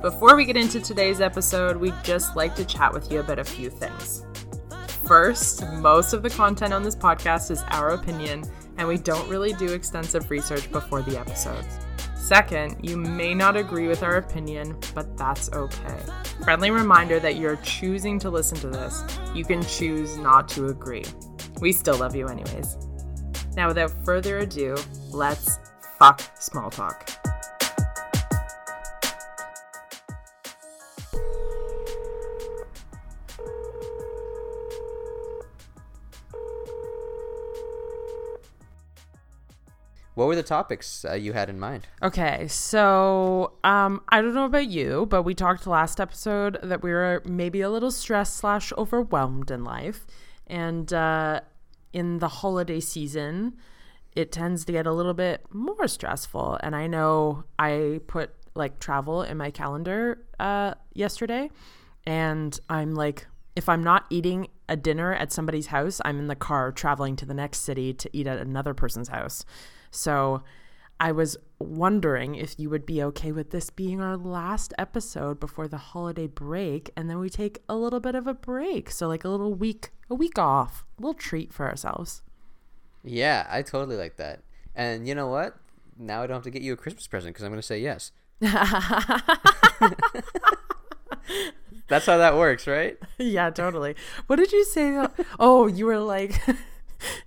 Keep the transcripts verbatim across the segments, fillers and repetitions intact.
Before we get into today's episode, we'd just like to chat with you about a few things. First, most of the content on this podcast is our opinion, and we don't really do extensive research before the episodes. Second, you may not agree with our opinion, but that's okay. Friendly reminder that you're choosing to listen to this. You can choose not to agree. We still love you anyways. Now, without further ado, let's fuck small talk. What were the topics uh, you had in mind? Okay, so um, I don't know about you, but we talked last episode that we were maybe a little stressed slash overwhelmed in life. And uh, in the holiday season, it tends to get a little bit more stressful. And I know I put like travel in my calendar uh, yesterday, and I'm like, if I'm not eating a dinner at somebody's house, I'm in the car traveling to the next city to eat at another person's house. So I was wondering if you would be okay with this being our last episode before the holiday break, and then we take a little bit of a break. So like a little week, a week off, a little treat for ourselves. Yeah, I totally like that. And you know what? Now I don't have to get you a Christmas present because I'm going to say yes. That's how that works, right? Yeah, totally. What did you say? Oh, you were like...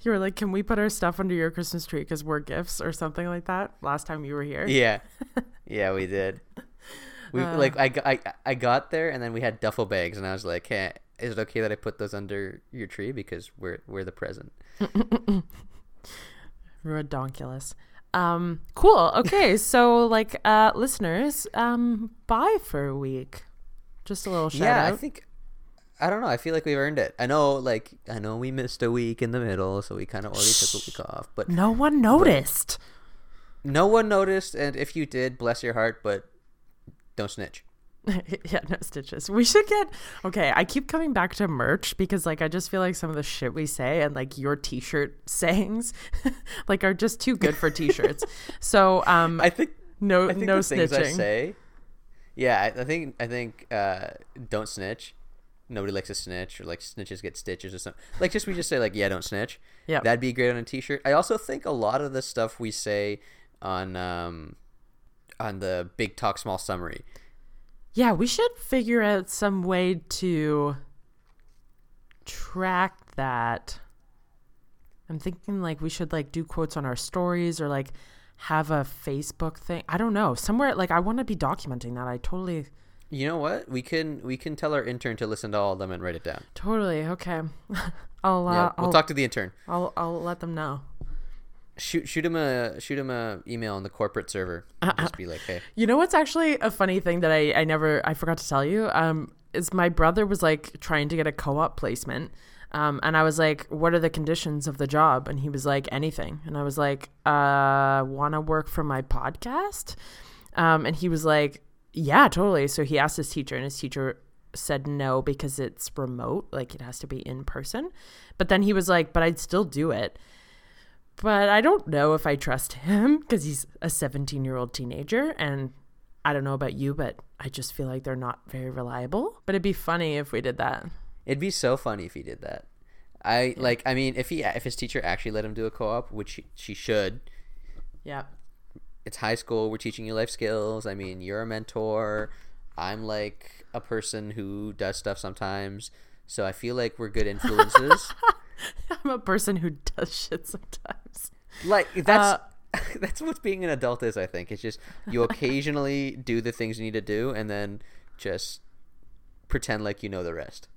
You were like, can we put our stuff under your Christmas tree because we're gifts or something like that last time you were here? Yeah. Yeah, we did. We uh, like I, I, I got there and then we had duffel bags and I was like, hey, is it okay that I put those under your tree because we're we're the present? Redonkulous. Um, cool. Okay. So like uh, listeners, um, bye for a week. Just a little shout yeah, out. Yeah, I think... I don't know. I feel like we've earned it. I know, like, I know we missed a week in the middle, so we kind of already took a week off. But no one noticed. No one noticed, and if you did, bless your heart, but don't snitch. Yeah, no stitches. We should get... Okay, I keep coming back to merch because, like, I just feel like some of the shit we say and, like, your T-shirt sayings, like, are just too good for T-shirts. So, um... I think... No, I think no the snitching. Things I say... Yeah, I, I think... I think, uh, don't snitch. Nobody likes a snitch, or like snitches get stitches or something. Like just we just say like, yeah, don't snitch. Yeah, that'd be great on a T-shirt. I also think a lot of the stuff we say on um, on the Big Talk Small Summary. Yeah, we should figure out some way to track that. I'm thinking like we should like do quotes on our stories or like have a Facebook thing. I don't know. Somewhere like I want to be documenting that. I totally. You know what? We can we can tell our intern to listen to all of them and write it down. Totally. Okay. I'll uh, yeah, we'll I'll, talk to the intern. I'll I'll let them know. Shoot shoot him a shoot him a email on the corporate server. Uh, just be like, hey. You know what's actually a funny thing that I, I never I forgot to tell you? Um, is my brother was like trying to get a co-op placement. Um, and I was like, what are the conditions of the job? And he was like, anything. And I was like, uh, wanna work for my podcast? Um, and he was like, yeah, totally. So he asked his teacher and his teacher said no because it's remote. Like it has to be in person. But then he was like, but I'd still do it. But I don't know if I trust him because he's a seventeen-year-old teenager. And I don't know about you, but I just feel like they're not very reliable. But it'd be funny if we did that. It'd be so funny if he did that. I yeah. like, I mean, if he, if his teacher actually let him do a co-op, which she, she should. Yeah. It's high school. We're teaching you life skills. I mean, you're a mentor. I'm like a person who does stuff sometimes. So I feel like we're good influences. I'm a person who does shit sometimes. Like that's uh, that's what being an adult is, I think. It's just you occasionally do the things you need to do and then just pretend like you know the rest.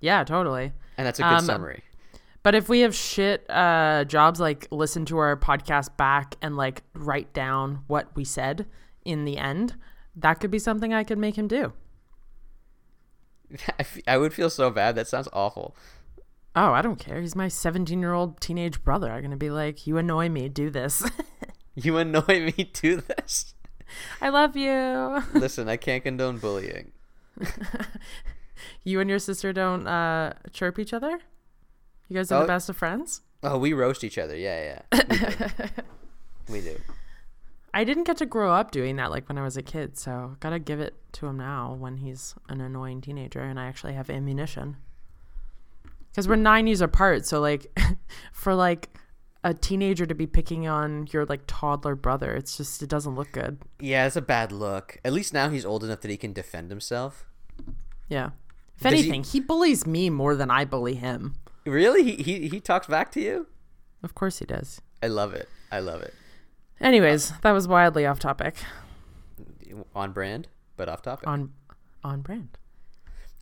Yeah, totally. And that's a good um, summary. But if we have shit uh, jobs, like listen to our podcast back and like write down what we said in the end, that could be something I could make him do. I, f- I would feel so bad. That sounds awful. Oh, I don't care. He's my seventeen-year-old teenage brother. I'm going to be like, you annoy me. Do this. You annoy me. Do this. I love you. Listen, I can't condone bullying. You and your sister don't uh, chirp each other? You guys are oh, the best of friends? Oh, we roast each other. Yeah, yeah. We do. we do. I didn't get to grow up doing that like when I was a kid, so gotta give it to him now when he's an annoying teenager and I actually have ammunition. Because we're nine years apart, so like for like a teenager to be picking on your like toddler brother, it's just, it doesn't look good. Yeah, it's a bad look. At least now he's old enough that he can defend himself. Yeah. If Does anything, he... he bullies me more than I bully him. Really? He, he he talks back to you? Of course he does. I love it. I love it. Anyways, that was wildly off topic. On brand, but off topic. On on brand.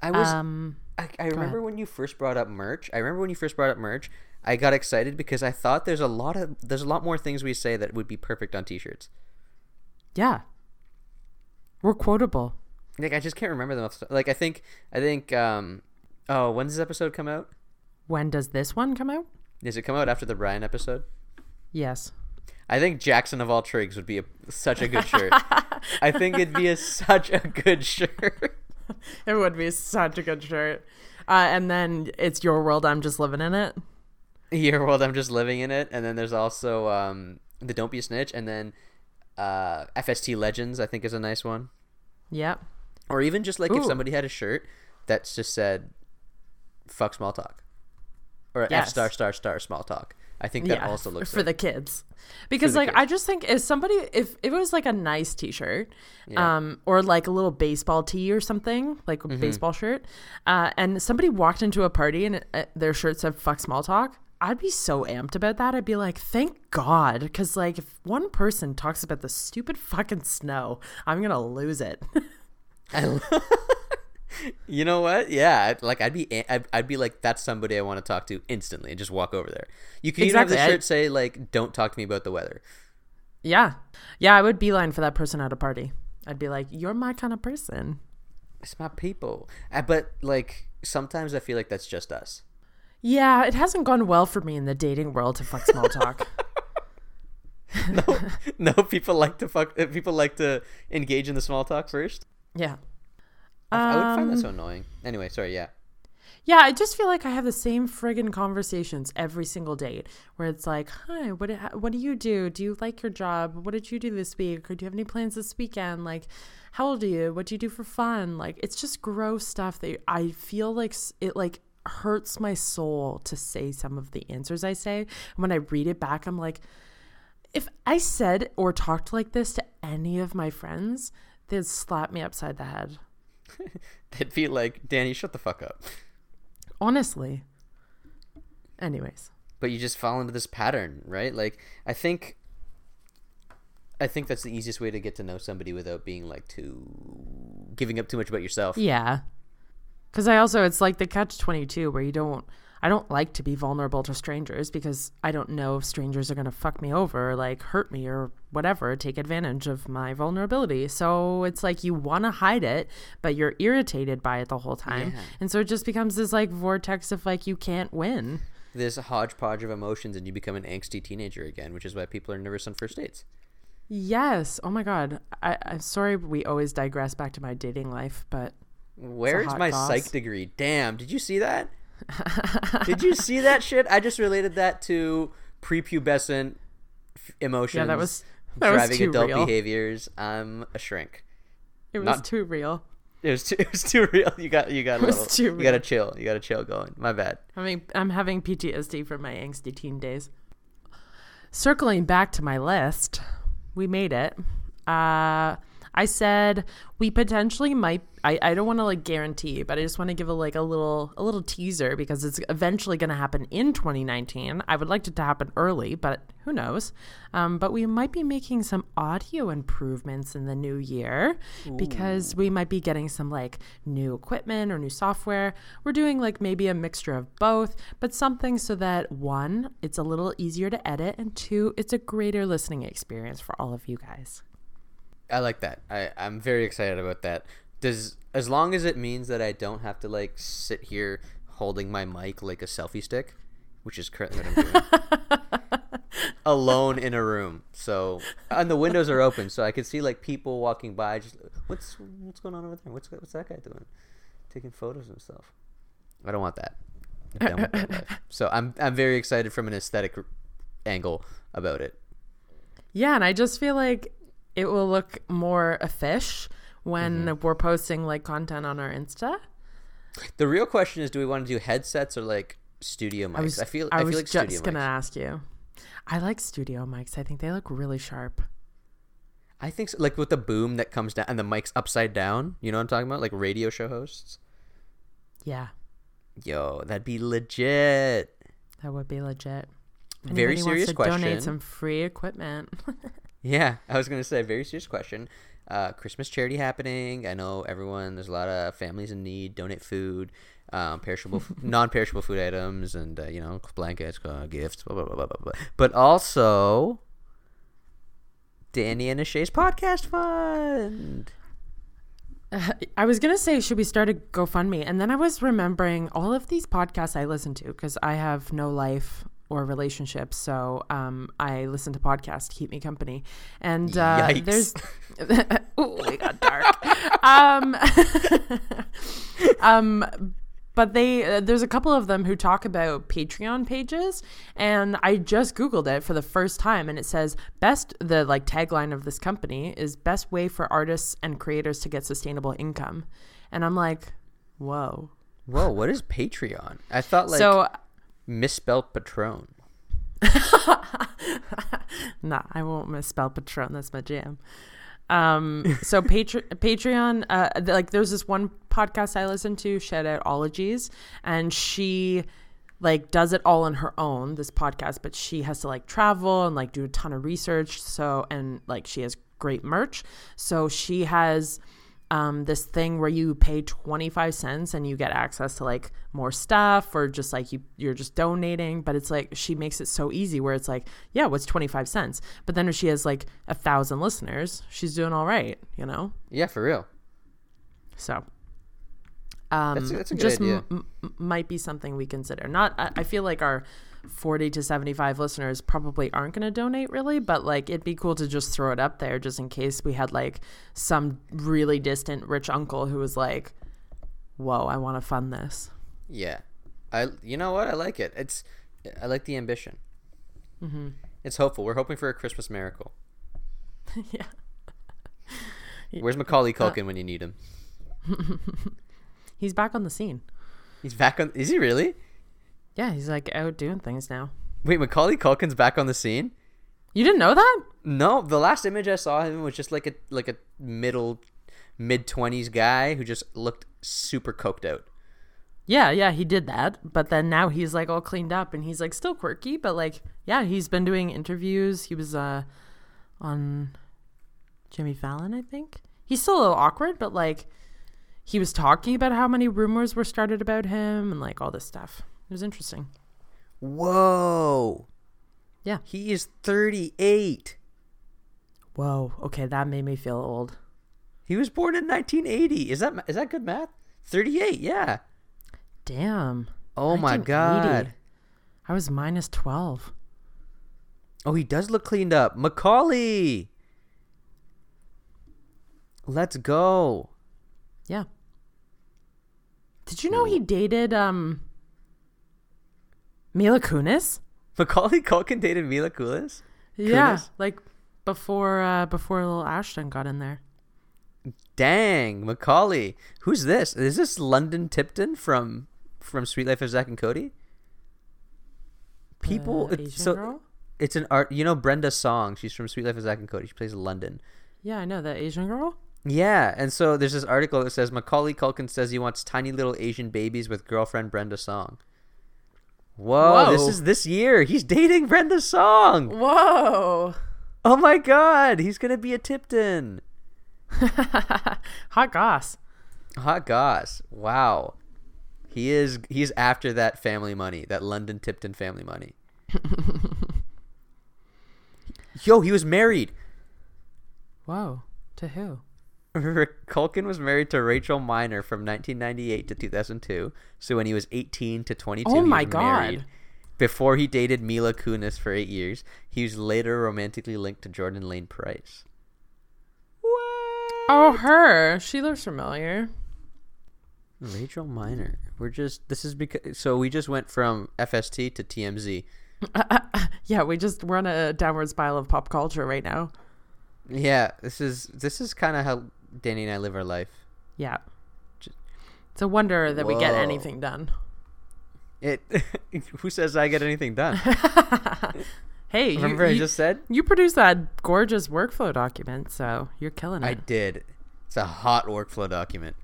I was um, I, I remember ahead. when you first brought up merch. I remember when you first brought up merch, I got excited because I thought there's a lot of there's a lot more things we say that would be perfect on t-shirts. Yeah. We're quotable. Like I just can't remember them. Like I think I think um oh, when does this episode come out? When does this one come out? Does it come out after the Brian episode? Yes. I think Jackson of all trigs would be a, such a good shirt. I think it'd be a, such a good shirt. It would be such a good shirt. Uh, and then it's Your World, I'm Just Living in It. Your World, I'm Just Living in It. And then there's also um, the Don't Be a Snitch. And then uh, F S T Legends, I think, is a nice one. Yep. Or even just like Ooh. if somebody had a shirt that just said, fuck small talk. Or yes. F star star star small talk. I think that yeah, also looks for right. the kids, because like kids. I just think if somebody if, if it was like a nice T-shirt, yeah. um, or like a little baseball tee or something, like a mm-hmm. baseball shirt, uh, and somebody walked into a party and it, uh, their shirt said "fuck small talk," I'd be so amped about that. I'd be like, thank God, because like if one person talks about the stupid fucking snow, I'm gonna lose it. I lo- You know what? Yeah, like I'd be, I'd, I'd be like, that's somebody I want to talk to instantly, and just walk over there. You could exactly. even have the shirt say like, "Don't talk to me about the weather." Yeah, yeah, I would beeline for that person at a party. I'd be like, "You're my kind of person." It's my people, I, but like sometimes I feel like that's just us. Yeah, it hasn't gone well for me in the dating world to fuck small talk. no, no, people like to fuck. People like to engage in the small talk first. Yeah. I would find that so annoying. Anyway, sorry, yeah. Yeah, I just feel like I have the same friggin' conversations every single date where it's like, hi, what what do you do? Do you like your job? What did you do this week? Or do you have any plans this weekend? Like, how old are you? What do you do for fun? Like, it's just gross stuff that I feel like it, like, hurts my soul to say some of the answers I say. And when I read it back, I'm like, if I said or talked like this to any of my friends, they'd slap me upside the head. They'd be like, Danny, shut the fuck up. Honestly. Anyways. But you just fall into this pattern, right? Like, I think I think that's the easiest way to get to know somebody without being like too giving up too much about yourself. Yeah. Because I also, it's like the catch twenty-two where you don't, I don't like to be vulnerable to strangers because I don't know if strangers are going to fuck me over, or like hurt me or whatever, take advantage of my vulnerability. So it's like you want to hide it, but you're irritated by it the whole time. Yeah. And so it just becomes this like vortex of like you can't win. This hodgepodge of emotions and you become an angsty teenager again, which is why people are nervous on first dates. Yes. Oh my God. I, I'm sorry we always digress back to my dating life, but... Where's my boss. psych degree? Damn, did you see that? Did you see that shit? I just related that to prepubescent f- emotions. Yeah, that was that driving was too adult real. behaviors. I'm a shrink. It was Not, too real. It was too. It was too real. You got. You got. A little, too real. You got to chill. You got to chill. Going. My bad. I mean, I'm having P T S D from my angsty teen days. Circling back to my list, we made it. Uh, I said we potentially might. I, I don't want to like guarantee, but I just want to give a like a little a little teaser because it's eventually going to happen in twenty nineteen. I would like it to happen early, but who knows? Um, but we might be making some audio improvements in the new year Ooh. because we might be getting some like new equipment or new software. We're doing like maybe a mixture of both, but something so that one, it's a little easier to edit, and two, it's a greater listening experience for all of you guys. I like that. I, I'm very excited about that. Does as long as it means that I don't have to like sit here holding my mic like a selfie stick, which is currently what I'm doing, alone in a room. So and the windows are open, so I can see like people walking by. Just what's what's going on over there? What's what's that guy doing? Taking photos of himself. I don't want that. I don't want that life. So I'm I'm very excited from an aesthetic angle about it. Yeah, and I just feel like it will look more a fish when mm-hmm. we're posting like content on our Insta. The real question is, do we want to do headsets or like studio mics? I, was, I feel I, I feel was like just studio gonna mics. ask you. I like studio mics. I think they look really sharp. I think so. Like with the boom that comes down and the mic's upside down. You know what I'm talking about? Like radio show hosts. Yeah. Yo, that'd be legit. That would be legit. Anybody very serious wants to question. Donate some free equipment. Yeah, I was gonna say very serious question. Uh, Christmas charity happening. I know everyone. There's a lot of families in need. Donate food, um, perishable, non-perishable food items, and uh, you know, blankets, uh, gifts, blah, blah, blah, blah, blah. But also, Danny and Ashay's podcast fund. Uh, I was gonna say, should we start a GoFundMe? And then I was remembering all of these podcasts I listen to because I have no life or relationships, so um, I listen to podcasts to keep me company. And uh, Yikes. there's, oh, it got dark. um, um, but they, uh, there's a couple of them who talk about Patreon pages, and I just Googled it for the first time, and it says best the like tagline of this company is best way for artists and creators to get sustainable income, and I'm like, whoa, whoa, what is Patreon? I thought like so. Misspelled Patron. Nah, I won't misspell Patron. That's my jam. Um, so Patre- Patreon, uh, like there's this one podcast I listen to, shout out Ologies, and she like does it all on her own, this podcast, but she has to like travel and like do a ton of research. So, and like she has great merch. So she has Um, this thing where you pay twenty-five cents and you get access to like more stuff, or just like you, you're just donating, but it's like she makes it so easy where it's like, yeah, what's twenty-five cents? But then if she has like a thousand listeners, she's doing all right, you know? Yeah, for real. So um, that's, a, that's a good just idea. M- m- might be something we consider. Not, I, I feel like our forty to seventy-five listeners probably aren't going to donate really, but like it'd be cool to just throw it up there just in case we had like some really distant rich uncle who was like, whoa, I want to fund this. Yeah. I, you know what? I like it. It's, I like the ambition. Mm-hmm. It's hopeful. We're hoping for a Christmas miracle. Yeah. Where's Macaulay Culkin uh, when you need him? He's back on the scene. He's back on. Is he really? Yeah, he's like out doing things now. Wait, Macaulay Culkin's back on the scene? You didn't know that? No, the last image I saw of him was just like a like a middle mid twenties guy who just looked super coked out. Yeah, yeah, he did that, but then now he's like all cleaned up and he's like still quirky, but like yeah, he's been doing interviews. He was uh on Jimmy Fallon, I think. He's still a little awkward, but like he was talking about how many rumors were started about him and like all this stuff. It was interesting. Whoa. Yeah. He is thirty-eight. Whoa. Okay, that made me feel old. He was born in nineteen eighty. Is that is that good math? thirty-eight, yeah. Damn. Oh my God. I was minus twelve. Oh, he does look cleaned up. Macaulay. Let's go. Yeah. Did you know he dated... um? Mila Kunis? Macaulay Culkin dated Mila Kunis? Yeah, Kunis? Like before uh, before Lil Ashton got in there. Dang, Macaulay. Who's this? Is this London Tipton from from Suite Life of Zack and Cody? People, uh, it's, so girl? It's an art. You know Brenda Song. She's from Suite Life of Zack and Cody. She plays London. Yeah, I know that Asian girl. Yeah, and so there's this article that says Macaulay Culkin says he wants tiny little Asian babies with girlfriend Brenda Song. Whoa, Whoa, this is this year. He's dating Brenda Song. Whoa. Oh, my God. He's going to be a Tipton. Hot goss. Hot goss. Wow. He is. He's after that family money, that London Tipton family money. Yo, he was married. Whoa. To who? Culkin was married to Rachel Minor from nineteen ninety-eight to two thousand two. So when he was eighteen to twenty-two, oh my he was married. God. Before he dated Mila Kunis for eight years, he was later romantically linked to Jordan Lane Price. What? Oh, her. She looks familiar. Rachel Minor. We're just, this is because, so we just went from F S T to T M Z. Uh, uh, yeah, we just, we're on a downward spiral of pop culture right now. Yeah, this is this is kind of how Danny and I live our life. Yeah. Just, it's a wonder that whoa. we get anything done. It. Who says I get anything done? Hey, remember you, I just you, said you produced that gorgeous workflow document, so you're killing it. I did. It's a hot workflow document.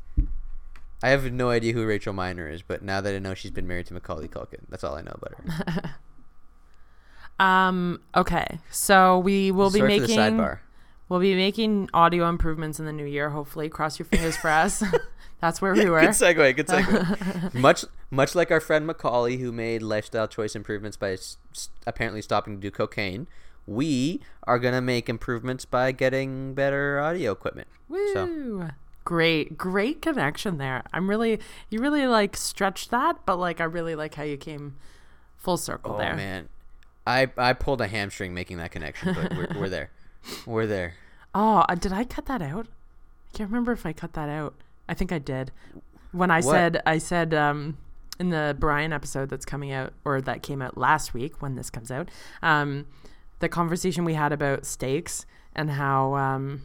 I have no idea who Rachel Minor is, but now that I know she's been married to Macaulay Culkin, that's all I know about her. um. Okay, so we will be making. The sidebar. We'll be making audio improvements in the new year. Hopefully, cross your fingers for us. That's where we were. Good segue. Good segue. much, much like our friend Macaulay, who made lifestyle choice improvements by s- apparently stopping to do cocaine, we are gonna make improvements by getting better audio equipment. Woo! So. Great, great connection there. I'm really, you really like stretched that, but like I really like how you came full circle oh, there. Oh man, I I pulled a hamstring making that connection, but we're, we're there. We're there. Oh, did I cut that out? I can't remember if I cut that out. I think I did. When I what? said, I said um, in the Brian episode that's coming out, or that came out last week when this comes out, um, the conversation we had about steaks and how um,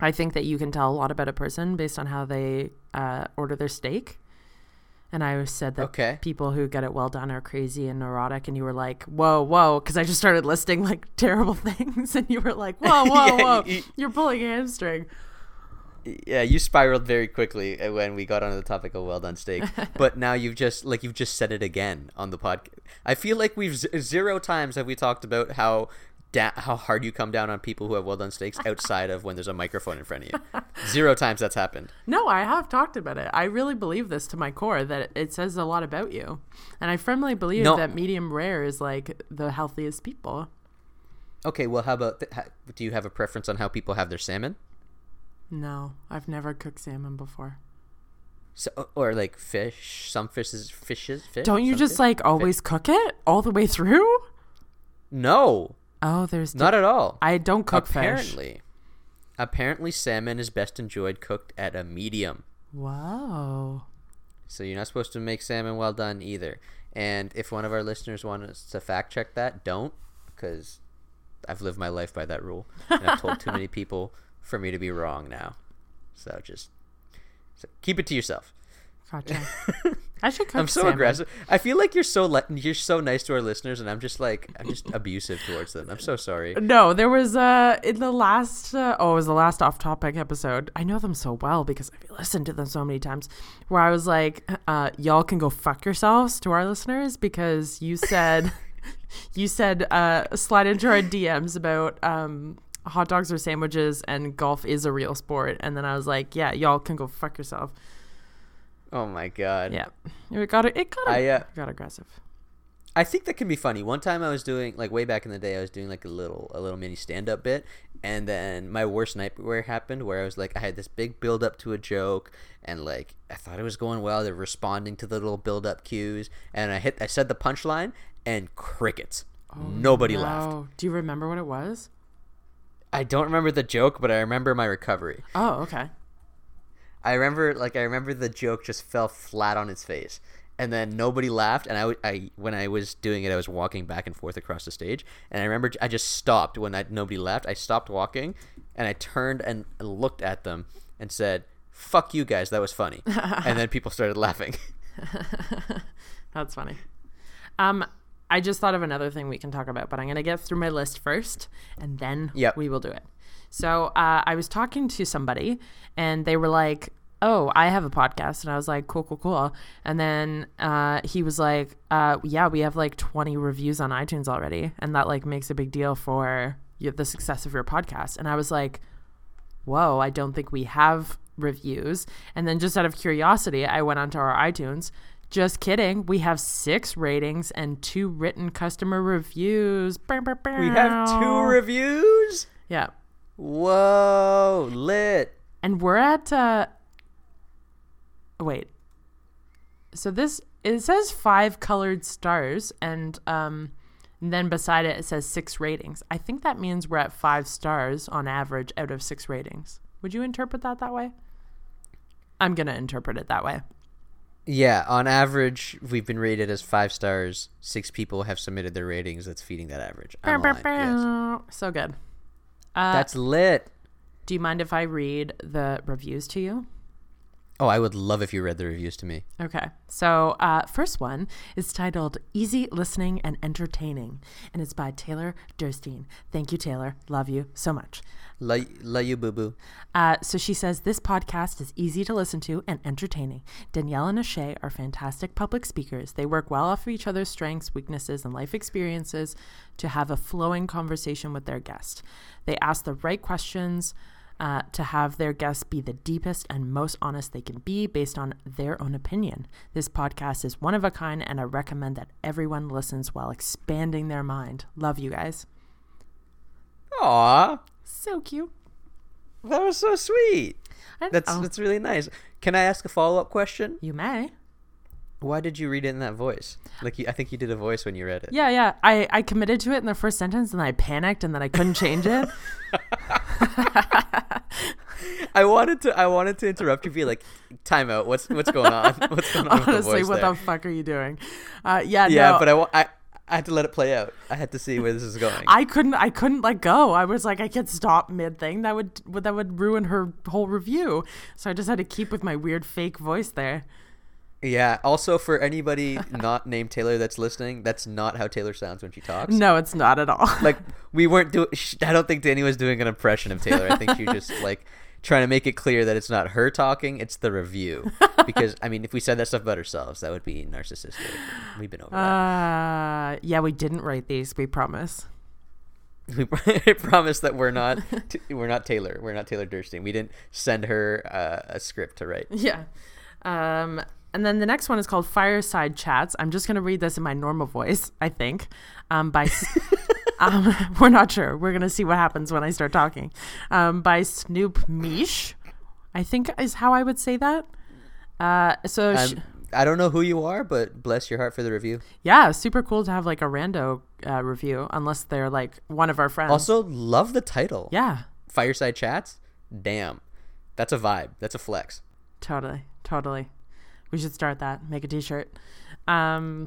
I think that you can tell a lot about a person based on how they uh, order their steak. And I said that okay. people who get it well done are crazy and neurotic. And you were like, whoa, whoa. Because I just started listing like terrible things. And you were like, whoa, whoa, yeah, whoa. You, You're pulling a hamstring. Yeah, you spiraled very quickly when we got onto the topic of well done steak. But now you've just like you've just said it again on the podcast. I feel like we've z- zero times have we talked about how da- how hard you come down on people who have well done steaks outside of when there's a microphone in front of you. Zero times that's happened. No, I have talked about it. I really believe this to my core, that it says a lot about you. And I firmly believe no. that medium rare is like the healthiest people. Okay, well, how about th- how, do you have a preference on how people have their salmon? No, I've never cooked salmon before. So, or like fish, some fishes, fishes, fish. Don't you just fish? like always fish. cook it all the way through? No. Oh, there's not di- at all. I don't cook apparently, fish. Apparently, apparently salmon is best enjoyed cooked at a medium. Wow. So you're not supposed to make salmon well done either. And if one of our listeners wants to fact check that, don't, because I've lived my life by that rule, and I've told too many people for me to be wrong now. So just so keep it to yourself. Gotcha. I should cook I'm so salmon. aggressive. I feel like you're so le- you're so nice to our listeners, and I'm just like I'm just abusive towards them. I'm so sorry. No, there was uh in the last uh, oh, it was the last off-topic episode. I know them so well because I've listened to them so many times, where I was like uh y'all can go fuck yourselves to our listeners, because you said you said uh slide into our D Ms about um hot dogs are sandwiches and golf is a real sport. And then I was like, yeah, y'all can go fuck yourself. Oh my God. Yeah. It got, it got, I, uh, got aggressive. I think that can be funny. One time I was doing like way back in the day, I was doing like a little, a little mini stand up bit. And then my worst nightmare happened, where I was like, I had this big build up to a joke, and like, I thought it was going well. They're responding to the little build up cues. And I hit, I said the punchline, and crickets. Oh, Nobody no. laughed. Do you remember what it was? I don't remember the joke, but I remember my recovery. Oh, okay. I remember, like, I remember the joke just fell flat on its face, and then nobody laughed. And I, I, when I was doing it, I was walking back and forth across the stage, and I remember I just stopped when I, nobody laughed. I stopped walking, and I turned and looked at them and said, "Fuck you guys, that was funny." And then people started laughing. That's funny. Um. I just thought of another thing we can talk about, but I'm going to get through my list first, and then yep. we will do it. So uh, I was talking to somebody, and they were like, oh, I have a podcast. And I was like, cool, cool, cool. And then uh, he was like, uh, yeah, we have like twenty reviews on iTunes already, and that like makes a big deal for the success of your podcast. And I was like, whoa, I don't think we have reviews. And then just out of curiosity, I went onto our iTunes. Just kidding. We have six ratings and two written customer reviews. Bow, bow, bow. We have two reviews? Yeah. Whoa, lit. And we're at, uh, wait. So this, it says five colored stars, and, um, and then beside it, it says six ratings. I think that means we're at five stars on average out of six ratings. Would you interpret that that way? I'm going to interpret it that way. Yeah, on average, we've been rated as five stars. Six people have submitted their ratings. That's feeding that average. I'm lying. Yes. So good. Uh, That's lit. Do you mind if I read the reviews to you? Oh, I would love if you read the reviews to me. Okay. So uh, first one is titled Easy Listening and Entertaining, and it's by Taylor Durstein. Thank you, Taylor. Love you so much. Love, love you, boo-boo. Uh, so she says, this podcast is easy to listen to and entertaining. Danielle and Ashay are fantastic public speakers. They work well off of each other's strengths, weaknesses, and life experiences to have a flowing conversation with their guest. They ask the right questions Uh, to have their guests be the deepest and most honest they can be based on their own opinion. This podcast is one of a kind, and I recommend that everyone listens while expanding their mind. Love you guys. Aw. So cute. That was so sweet. That's oh. that's really nice. Can I ask a follow-up question? You may. Why did you read it in that voice? Like, you, I think you did a voice when you read it. Yeah, yeah. I, I committed to it in the first sentence, and I panicked, and then I couldn't change it. I wanted to I wanted to interrupt you and be like, time out. What's what's going on? What's going on? Honestly, with the voice what there? The fuck are you doing? Uh, yeah, yeah. No. But I, I I had to let it play out. I had to see where this is going. I couldn't I couldn't let go. I was like, I can't stop mid thing. That would that would ruin her whole review. So I just had to keep with my weird fake voice there. Yeah. Also, for anybody not named Taylor that's listening, that's not how Taylor sounds when she talks. No, it's not at all. Like, we weren't doing. I don't think Danny was doing an impression of Taylor. I think she just like trying to make it clear that it's not her talking; it's the review. Because I mean, if we said that stuff about ourselves, that would be narcissistic. We've been over that. Uh, yeah, we didn't write these. We promise. We promise that we're not t- we're not Taylor. We're not Taylor Durstein. We didn't send her uh, a script to write. Yeah. Um. And then the next one is called Fireside Chats. I'm just going to read this in my normal voice, I think. Um, by, um, we're not sure. We're going to see what happens when I start talking. Um, by Snoop Mish, I think is how I would say that. Uh, so sh- I don't know who you are, but bless your heart for the review. Yeah, super cool to have like a rando uh, review, unless they're like one of our friends. Also, love the title. Yeah. Fireside Chats? Damn. That's a vibe. That's a flex. Totally. Totally. We should start that. Make a t-shirt. Um,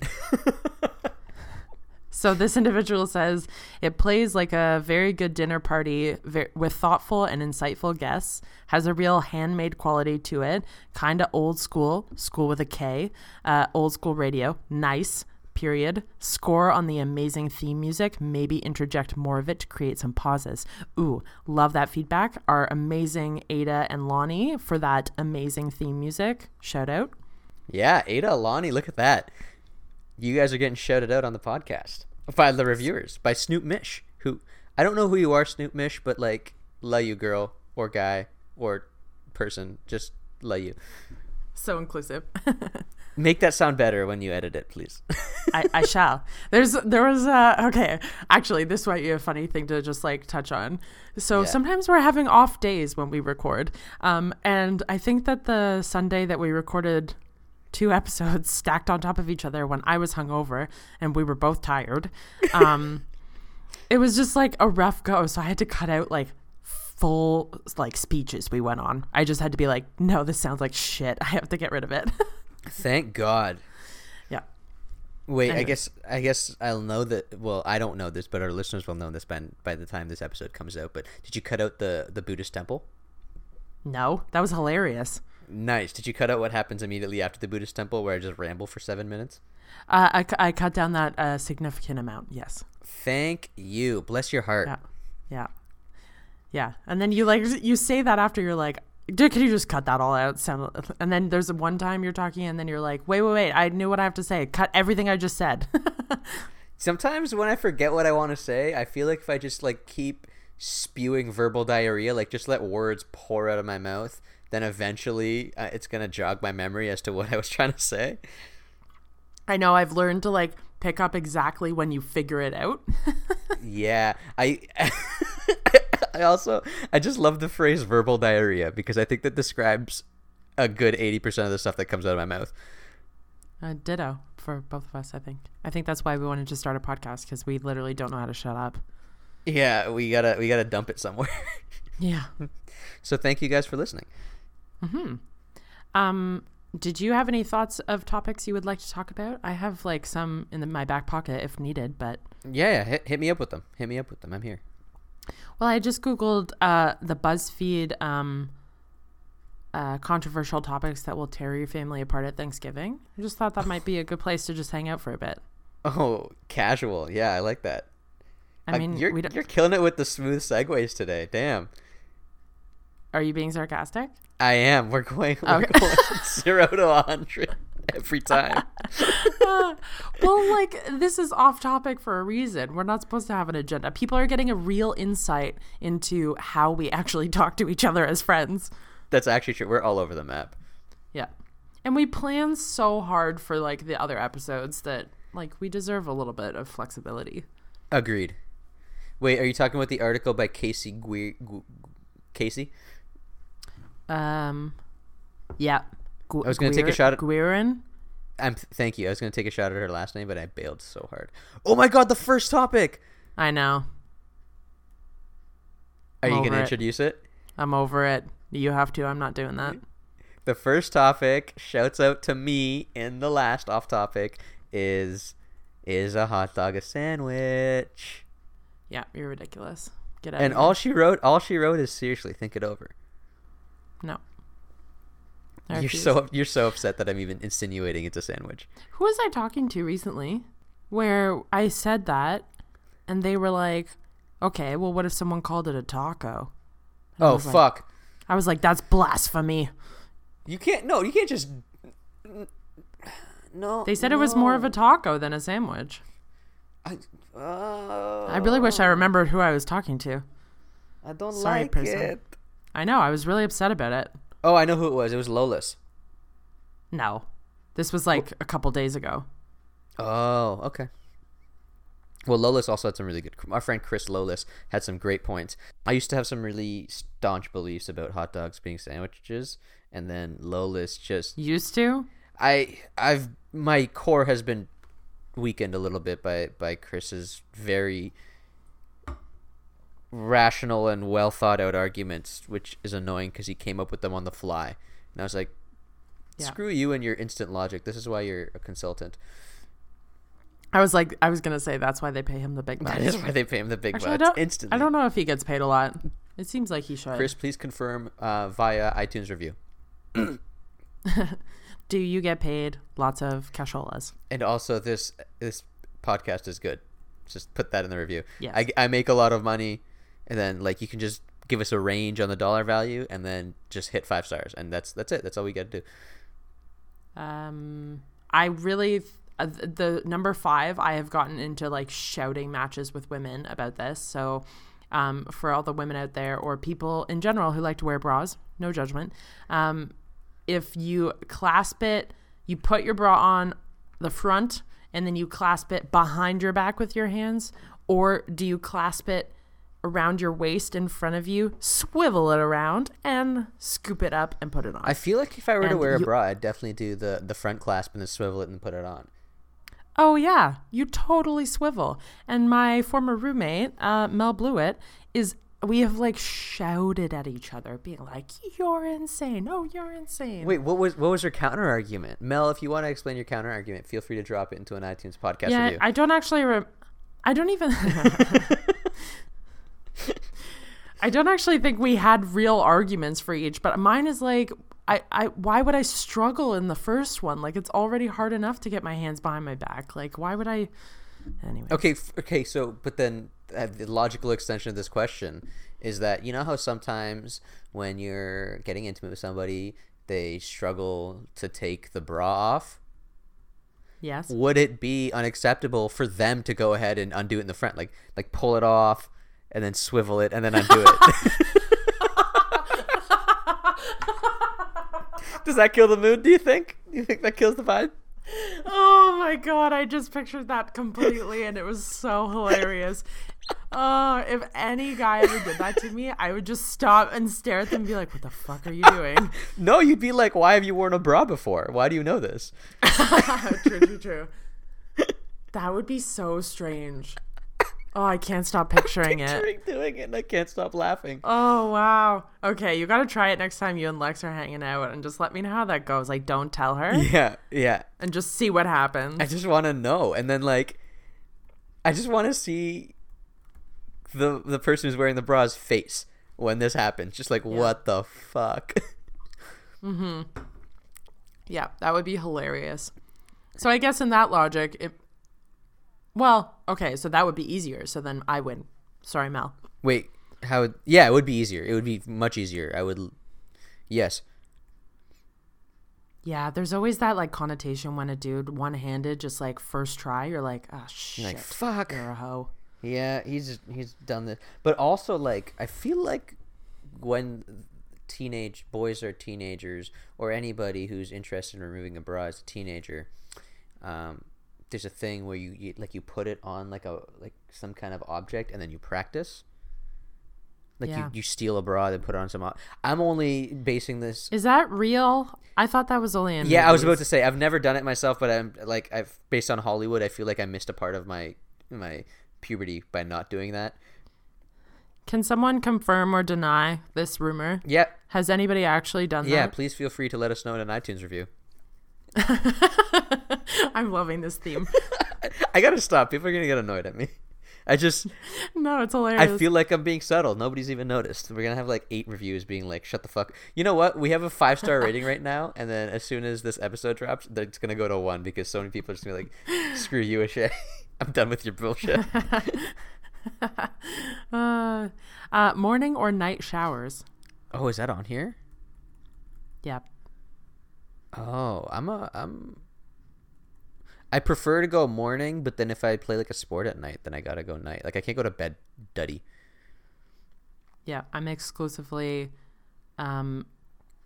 so this individual says, it plays like a very good dinner party ver- with thoughtful and insightful guests, has a real handmade quality to it, kind of old school, school with a K, uh, old school radio, nice, period, score on the amazing theme music, maybe interject more of it to create some pauses. Ooh, love that feedback. Our amazing Ada and Lonnie for that amazing theme music. Shout out. Yeah, Ada, Lonnie, look at that. You guys are getting shouted out on the podcast by the reviewers, by Snoop Mish, who I don't know who you are, Snoop Mish, but like, love you, girl or guy or person. Just love you. So inclusive. Make that sound better when you edit it, please. I, I shall. There's there was uh okay. Actually, this might be a funny thing to just like touch on. So yeah. Sometimes we're having off days when we record. Um and I think that the Sunday that we recorded two episodes stacked on top of each other when I was hungover and we were both tired. Um, it was just like a rough go. So I had to cut out like full like speeches we went on. I just had to be like, no, this sounds like shit. I have to get rid of it. Thank God. Yeah. Wait, anyway. I guess I guess I'll know that. Well, I don't know this, but our listeners will know this by, by the time this episode comes out. But did you cut out the, the Buddhist temple? No, that was hilarious. Nice. Did you cut out what happens immediately after the Buddhist temple where I just ramble for seven minutes? Uh, I, I cut down that uh, significant amount, yes. Thank you. Bless your heart. Yeah. Yeah. Yeah. And then you like you say that after you're like, dude, could you just cut that all out? And then there's one time you're talking and then you're like, wait, wait, wait. I knew what I have to say. Cut everything I just said. Sometimes when I forget what I want to say, I feel like if I just like keep spewing verbal diarrhea, like just let words pour out of my mouth, then eventually uh, it's going to jog my memory as to what I was trying to say. I know. I've learned to like pick up exactly when you figure it out. Yeah. I I also, I just love the phrase verbal diarrhea because I think that describes a good eighty percent of the stuff that comes out of my mouth. Uh, ditto for both of us, I think. I think that's why we wanted to start a podcast because we literally don't know how to shut up. Yeah. We gotta, we gotta dump it somewhere. Yeah. So thank you guys for listening. Hmm. Um, did you have any thoughts of topics you would like to talk about? I have like some in the, my back pocket if needed, but yeah, yeah. Hit, hit me up with them. Hit me up with them. I'm here. Well, I just Googled uh, the BuzzFeed um, uh, controversial topics that will tear your family apart at Thanksgiving. I just thought that might be a good place to just hang out for a bit. Oh, casual. Yeah, I like that. I mean, uh, you're, we don't... you're killing it with the smooth segues today. Damn. Are you being sarcastic? I am. We're going, we're okay. going zero to one hundred every time. uh, well, like, this is off topic for a reason. We're not supposed to have an agenda. People are getting a real insight into how we actually talk to each other as friends. That's actually true. We're all over the map. Yeah. And we plan so hard for, like, the other episodes that, like, we deserve a little bit of flexibility. Agreed. Wait, are you talking about the article by Casey Gwe- Gwe- Casey? Um, yeah. Gu- I was going to Guir- take a shot at Guirin. I'm th- thank you. I was going to take a shot at her last name, but I bailed so hard. Oh my god, the first topic. I know. Are I'm you going to introduce it? I'm over it. You have to. I'm not doing that. The first topic, shouts out to me in the last off topic, is is a hot dog a sandwich? Yeah, you're ridiculous. Get out. And of all here. she wrote, all she wrote is seriously, think it over. No. You're so you're so upset that I'm even insinuating it's a sandwich. Who was I talking to recently where I said that and they were like, okay, well, what if someone called it a taco? And oh, I fuck. Like, I was like, that's blasphemy. You can't, no, you can't just, no. They said no. It was more of a taco than a sandwich. I, uh, I really wish I remembered who I was talking to. I don't Sorry, like person. it. I know. I was really upset about it. Oh, I know who it was. It was Lola's. No. This was like a couple days ago. Oh, okay. Well, Lola's also had some really good... Our friend Chris Lola's had some great points. I used to have some really staunch beliefs about hot dogs being sandwiches, and then Lola's just... Used to? I, I've My core has been weakened a little bit by, by Chris's very... rational and well thought out arguments, which is annoying because he came up with them on the fly, and I was like, screw yeah. you and your instant logic. This is why you're a consultant. I was like, I was gonna say that's why they pay him the big bucks. That is why they pay him the big Actually, bucks I instantly. I don't know if he gets paid a lot. It seems like he should. Chris, please confirm uh, via iTunes review. Do you get paid lots of casholas? And also, this this podcast is good. Just put that in the review. Yes. I I make a lot of money. And then, like, you can just give us a range on the dollar value and then just hit five stars. And that's that's it. That's all we got to do. Um, I really, uh, the number five, I have gotten into, like, shouting matches with women about this. So um, for all the women out there or people in general who like to wear bras, no judgment. Um, if you clasp it, you put your bra on the front and then you clasp it behind your back with your hands, or do you clasp it around your waist in front of you, swivel it around, and scoop it up and put it on? I feel like if I were and to wear you, a bra, I'd definitely do the, the front clasp and then swivel it and put it on. Oh, yeah. You totally swivel. And my former roommate, uh, Mel Blewett, is, we have, like, shouted at each other, being like, you're insane. Oh, you're insane. Wait, what was what was your counter-argument? Mel, if you want to explain your counter-argument, feel free to drop it into an iTunes podcast yeah, review. I don't actually... Re- I don't even... I don't actually think we had real arguments for each, but mine is like, I, I, why would I struggle in the first one? Like, it's already hard enough to get my hands behind my back. Like, why would I? Anyway. Okay. F- okay. So, but then uh, the logical extension of this question is that, you know how sometimes when you're getting intimate with somebody, they struggle to take the bra off? Yes. Would it be unacceptable for them to go ahead and undo it in the front? Like, like pull it off. And then swivel it and then undo it. Does that kill the mood, do you think? Do you think that kills the vibe? Oh my god, I just pictured that completely and it was so hilarious. Oh, if any guy ever did that to me, I would just stop and stare at them and be like, what the fuck are you doing? No, you'd be like, why have you worn a bra before? Why do you know this? True, true, true. That would be so strange. Oh, I can't stop picturing, picturing it. doing it, and I can't stop laughing. Oh, wow. Okay, you got to try it next time you and Lex are hanging out, and just let me know how that goes. Like, don't tell her. Yeah, yeah. And just see what happens. I just want to know. And then, like, I just want to see the the person who's wearing the bra's face when this happens. Just like, yeah. What the fuck? Mm-hmm. Yeah, that would be hilarious. So I guess in that logic, it. Well, okay, so that would be easier. So then I win. Sorry, Mel. Wait, how? Yeah, it would be easier. It would be much easier. I would. Yes. Yeah, there's always that like connotation when a dude one-handed just like first try, you're like, oh shit, like, fuck, you're a hoe. Yeah, he's he's done this, but also like I feel like when teenage boys are teenagers or anybody who's interested in removing a bra as a teenager, um, there's a thing where you, you like you put it on like a like some kind of object and then you practice. Like, yeah. you, you steal a bra and put it on some... I'm only basing this... Is that real? I thought that was only in Yeah, movies. I was about to say, I've never done it myself, but I'm like, I've based on Hollywood, I feel like I missed a part of my my puberty by not doing that. Can someone confirm or deny this rumor? Yep. Yeah. Has anybody actually done yeah, that? Yeah, please feel free to let us know in an iTunes review. I'm loving this theme. I gotta stop. People are gonna get annoyed at me. I just no, it's hilarious. I feel like I'm being subtle. Nobody's even noticed. We're gonna have like eight reviews being like, "Shut the fuck." You know what? We have a five star rating right now, and then as soon as this episode drops, it's gonna go to one because so many people are just gonna be like, "Screw you, Ashay. I'm done with your bullshit." uh, uh, morning or night showers? Oh, is that on here? Yep. Oh, I'm a I'm. I prefer to go morning, but then if I play like a sport at night, then I gotta go night. Like I can't go to bed duddy. Yeah, I'm exclusively um,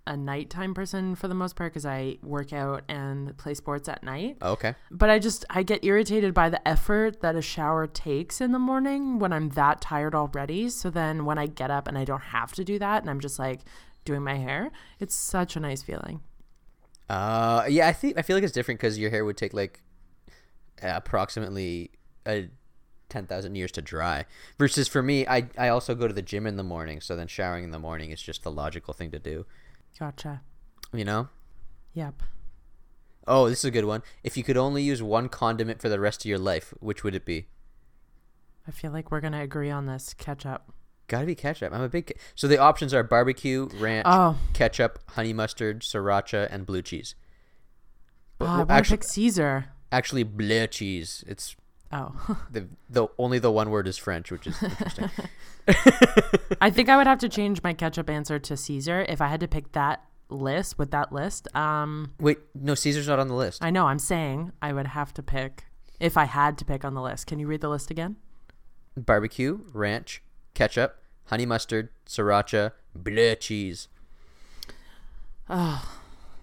a nighttime person for the most part because I work out and play sports at night. Okay. But I just I get irritated by the effort that a shower takes in the morning when I'm that tired already. So then when I get up and I don't have to do that and I'm just like doing my hair, it's such a nice feeling. Uh yeah, I think I feel like it's different because your hair would take like. Approximately uh, ten thousand years to dry versus for me I, I also go to the gym in the morning, so then showering in the morning is just the logical thing to do. Gotcha. You know? Yep. Oh, this is a good one. If you could only use one condiment for the rest of your life, which would it be? I feel like we're gonna agree on this. Ketchup. Gotta be ketchup. I'm a big ke- so the options are barbecue, ranch, oh. ketchup, honey mustard, sriracha, and blue cheese. But, oh, I want to pick Caesar. Actually, bleu cheese. It's oh, the the only the one word is French, which is interesting. I think I would have to change my ketchup answer to Caesar if I had to pick that list with that list. Um, Wait, no, Caesar's not on the list. I know. I'm saying I would have to pick if I had to pick on the list. Can you read the list again? Barbecue, ranch, ketchup, honey mustard, sriracha, bleu cheese. Oh.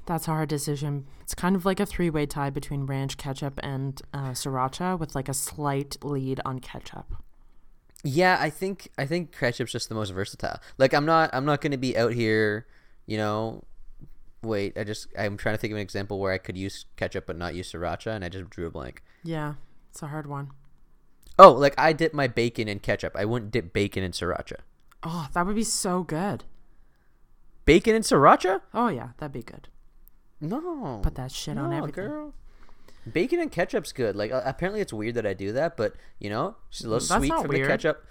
That's a hard decision. It's kind of like a three-way tie between ranch, ketchup, and uh, sriracha with like a slight lead on ketchup. Yeah, I think I think ketchup's just the most versatile. Like I'm not I'm not going to be out here, you know, wait, I just I'm trying to think of an example where I could use ketchup but not use sriracha and I just drew a blank. Yeah, it's a hard one. Oh, like I dip my bacon in ketchup. I wouldn't dip bacon in sriracha. Oh, that would be so good. Bacon in sriracha? Oh yeah, that'd be good. No. Put that shit no, on everything. Girl. Bacon and ketchup's good. Like, uh, apparently it's weird that I do that, but, you know, just a little That's sweet from weird. The ketchup,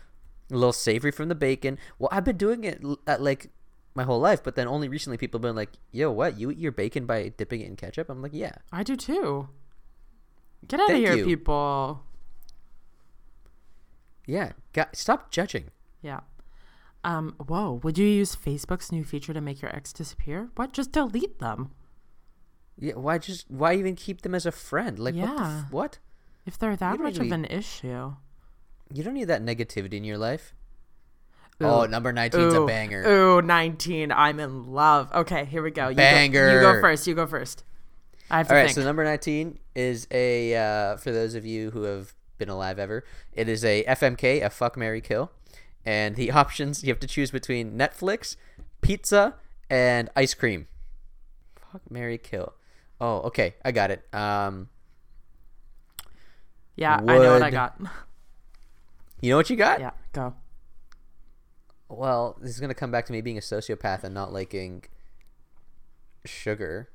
a little savory from the bacon. Well, I've been doing it, at, like, my whole life, but then only recently people have been like, yo, what? You eat your bacon by dipping it in ketchup? I'm like, yeah. I do, too. Get out Thank of here, you. People. Yeah. God, stop judging. Yeah. Um. Whoa. Would you use Facebook's new feature to make your ex disappear? What? Just delete them. Yeah, why just why even keep them as a friend? Like, yeah. what, the f- what? If they're that much really, of an issue, you don't need that negativity in your life. Ooh. Oh, number nineteen's a banger. Ooh, nineteen. I'm in love. Okay, here we go. You banger. Go, you go first. You go first. I have to All right, think. So number nineteen is a uh, for those of you who have been alive ever. It is a F M K, a fuck, marry, kill, and the options you have to choose between Netflix, pizza, and ice cream. Fuck, marry, kill. Oh, okay. I got it. Um, yeah, would... I know what I got. You know what you got? Yeah, go. Well, this is going to come back to me being a sociopath and not liking sugar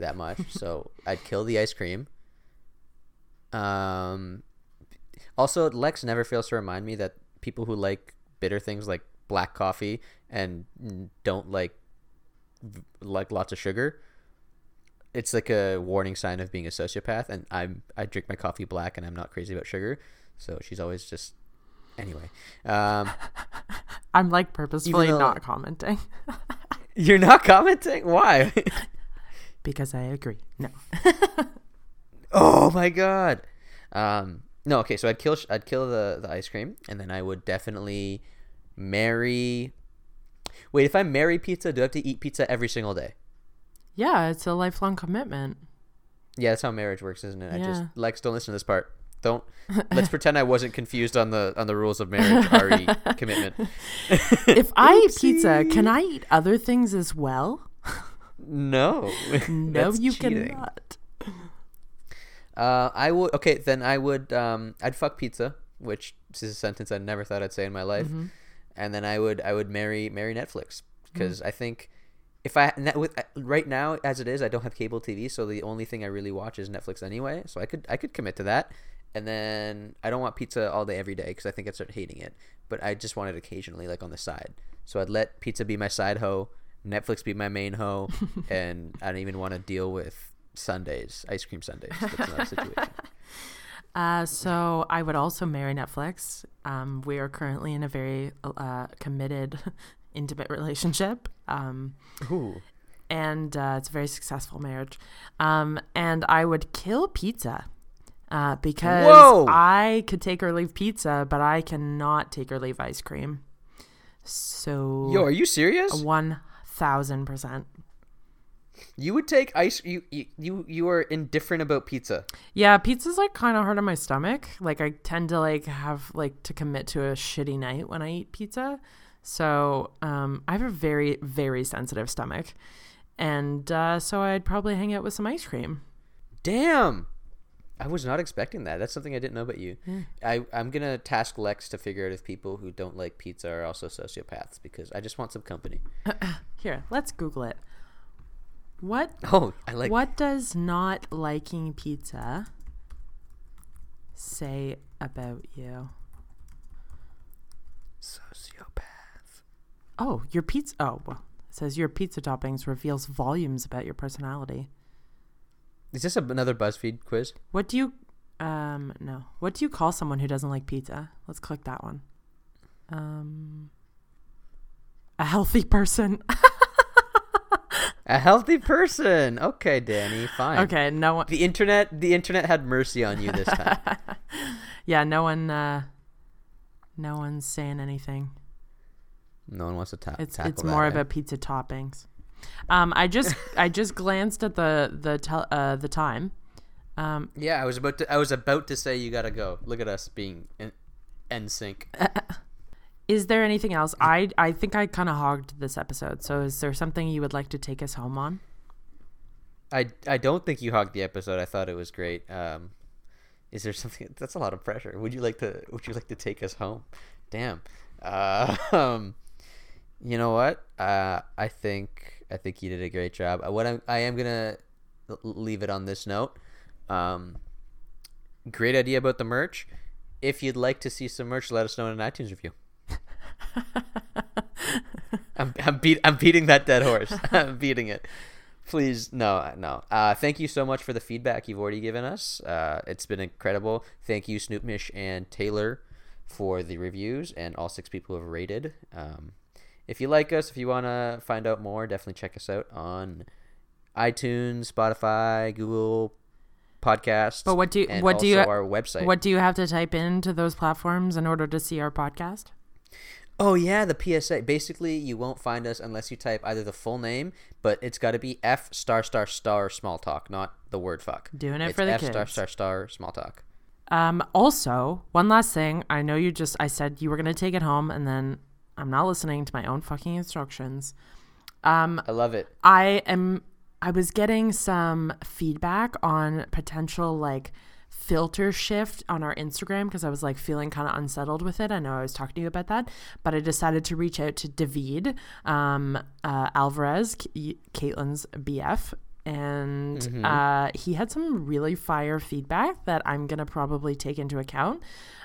that much. So I'd kill the ice cream. Um, also, Lex never fails to remind me that people who like bitter things like black coffee and don't like like lots of sugar, it's like a warning sign of being a sociopath. And I'm I drink my coffee black, and I'm not crazy about sugar, so she's always just anyway. Um, I'm like purposefully though, not commenting. You're not commenting? Why? Because I agree. No. Oh my god. Um, no. Okay. So I'd kill. I'd kill the the ice cream, and then I would definitely marry. Wait, if I marry pizza, do I have to eat pizza every single day? Yeah, it's a lifelong commitment. Yeah, that's how marriage works, isn't it? Yeah. I just Lex, don't listen to this part. Don't let's pretend I wasn't confused on the on the rules of marriage. Re commitment. If I eat pizza, can I eat other things as well? No, no, you cheating. Cannot. Uh, I would. Okay, then I would. Um, I'd fuck pizza, which is a sentence I never thought I'd say in my life. Mm-hmm. And then I would. I would marry marry Netflix because mm-hmm. I think. If I with right now as it is, I don't have cable T V, so the only thing I really watch is Netflix anyway. So I could I could commit to that, and then I don't want pizza all day every day because I think I'd start hating it. But I just want it occasionally, like on the side. So I'd let pizza be my side hoe, Netflix be my main hoe, and I don't even want to deal with Sundays, ice cream Sundays. That's not a situation. Uh, so I would also marry Netflix. Um, we are currently in a very uh, committed. intimate relationship um Ooh. and uh, it's a very successful marriage, um and I would kill pizza uh because Whoa! I could take or leave pizza, but I cannot take or leave ice cream. So yo, are you serious? One thousand percent you would take ice. You you you are indifferent about pizza. Yeah, pizza's like kind of hard on my stomach. Like I tend to like have like to commit to a shitty night when I eat pizza. So um, I have a very, very sensitive stomach, and uh, so I'd probably hang out with some ice cream. Damn. I was not expecting that. That's something I didn't know about you. Yeah. I, I'm going to task Lex to figure out if people who don't like pizza are also sociopaths, because I just want some company. Uh, uh, here, let's Google it. What? Oh, I like. What does not liking pizza say about you? Sociopath. Oh, your pizza. Oh, well, it says your pizza toppings reveals volumes about your personality. Is this a, another BuzzFeed quiz? What do you, um, no. What do you call someone who doesn't like pizza? Let's click that one. Um, a healthy person. A healthy person. Okay, Danny. Fine. Okay. No one. The internet. The internet had mercy on you this time. Yeah. No one. Uh, no one's saying anything. No one wants to ta- it's, tackle it's that. It's more right? about pizza toppings. Um, I just I just glanced at the the te- uh, the time. Um, yeah, I was about to I was about to say you gotta go. Look at us being in, in sync. Uh, is there anything else? I I think I kind of hogged this episode. So is there something you would like to take us home on? I I don't think you hogged the episode. I thought it was great. Um, is there something? That's a lot of pressure. Would you like to Would you like to take us home? Damn. Uh, um. You know what? Uh, I think I think you did a great job. What I'm, I am gonna leave it on this note. Um, great idea about the merch. If you'd like to see some merch, let us know in an iTunes review. I'm I'm beat I'm beating that dead horse. I'm beating it. Please, no, no. Uh, thank you so much for the feedback you've already given us. Uh, it's been incredible. Thank you, Snoop Mish and Taylor, for the reviews and all six people who have rated. Um, If you like us, if you want to find out more, definitely check us out on iTunes, Spotify, Google Podcasts. But what do you, and what also do you, our website? What do you have to type into those platforms in order to see our podcast? Oh yeah, the P S A. Basically, you won't find us unless you type either the full name, but it's got to be F star star star small talk, not the word fuck. Doing it it's for the F kids. F star star star small talk. Um. Also, one last thing. I know you just. I said you were gonna take it home, and then. I'm not listening to my own fucking instructions. Um, I love it. I am. I was getting some feedback on potential like filter shift on our Instagram because I was like feeling kind of unsettled with it. I know I was talking to you about that, but I decided to reach out to David um, uh, Alvarez, C- Caitlin's B F. and mm-hmm. uh, he had some really fire feedback that I'm going to probably take into account.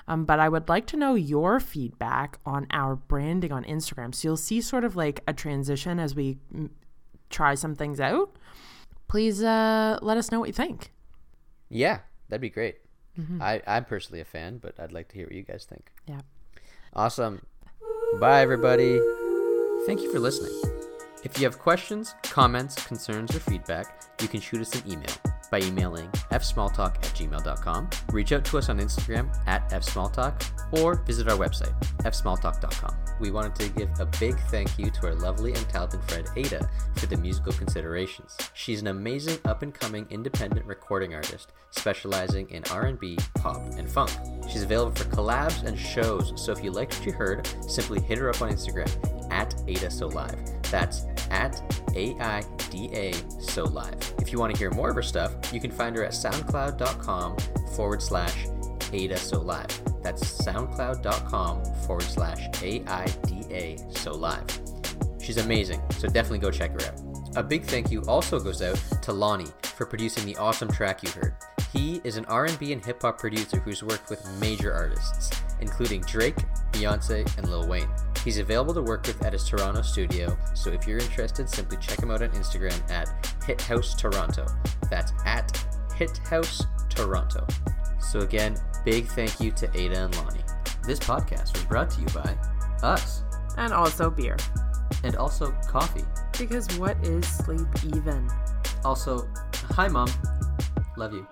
Um, but I would like to know your feedback on our branding on Instagram. So you'll see sort of like a transition as we m- try some things out. Please uh, let us know what you think. Yeah, that'd be great. Mm-hmm. I, I'm personally a fan, but I'd like to hear what you guys think. Yeah. Awesome. Bye, everybody. Thank you for listening. If you have questions, comments, concerns, or feedback, you can shoot us an email by emailing f small talk at gmail dot com, reach out to us on Instagram at f small talk, or visit our website, f small talk dot com. We wanted to give a big thank you to our lovely and talented friend Ada for the musical considerations. She's an amazing up-and-coming independent recording artist specializing in R and B, pop, and funk. She's available for collabs and shows, so if you liked what you heard, simply hit her up on Instagram at Ada So Live. That's at A I D A So Live. If you want to hear more of her stuff, you can find her at soundcloud.com forward slash Ada So Live. That's soundcloud.com forward slash A I D A So Live. She's amazing, so definitely go check her out. A big thank you also goes out to Lonnie for producing the awesome track you heard. He is an R and B and hip-hop producer who's worked with major artists, including Drake, Beyonce, and Lil Wayne. He's available to work with at his Toronto studio, so if you're interested, simply check him out on Instagram at HitHouseToronto. That's at HitHouseToronto. So again, big thank you to Ada and Lonnie. This podcast was brought to you by us. And also beer. And also coffee. Because what is sleep even? Also, hi, Mom. Love you.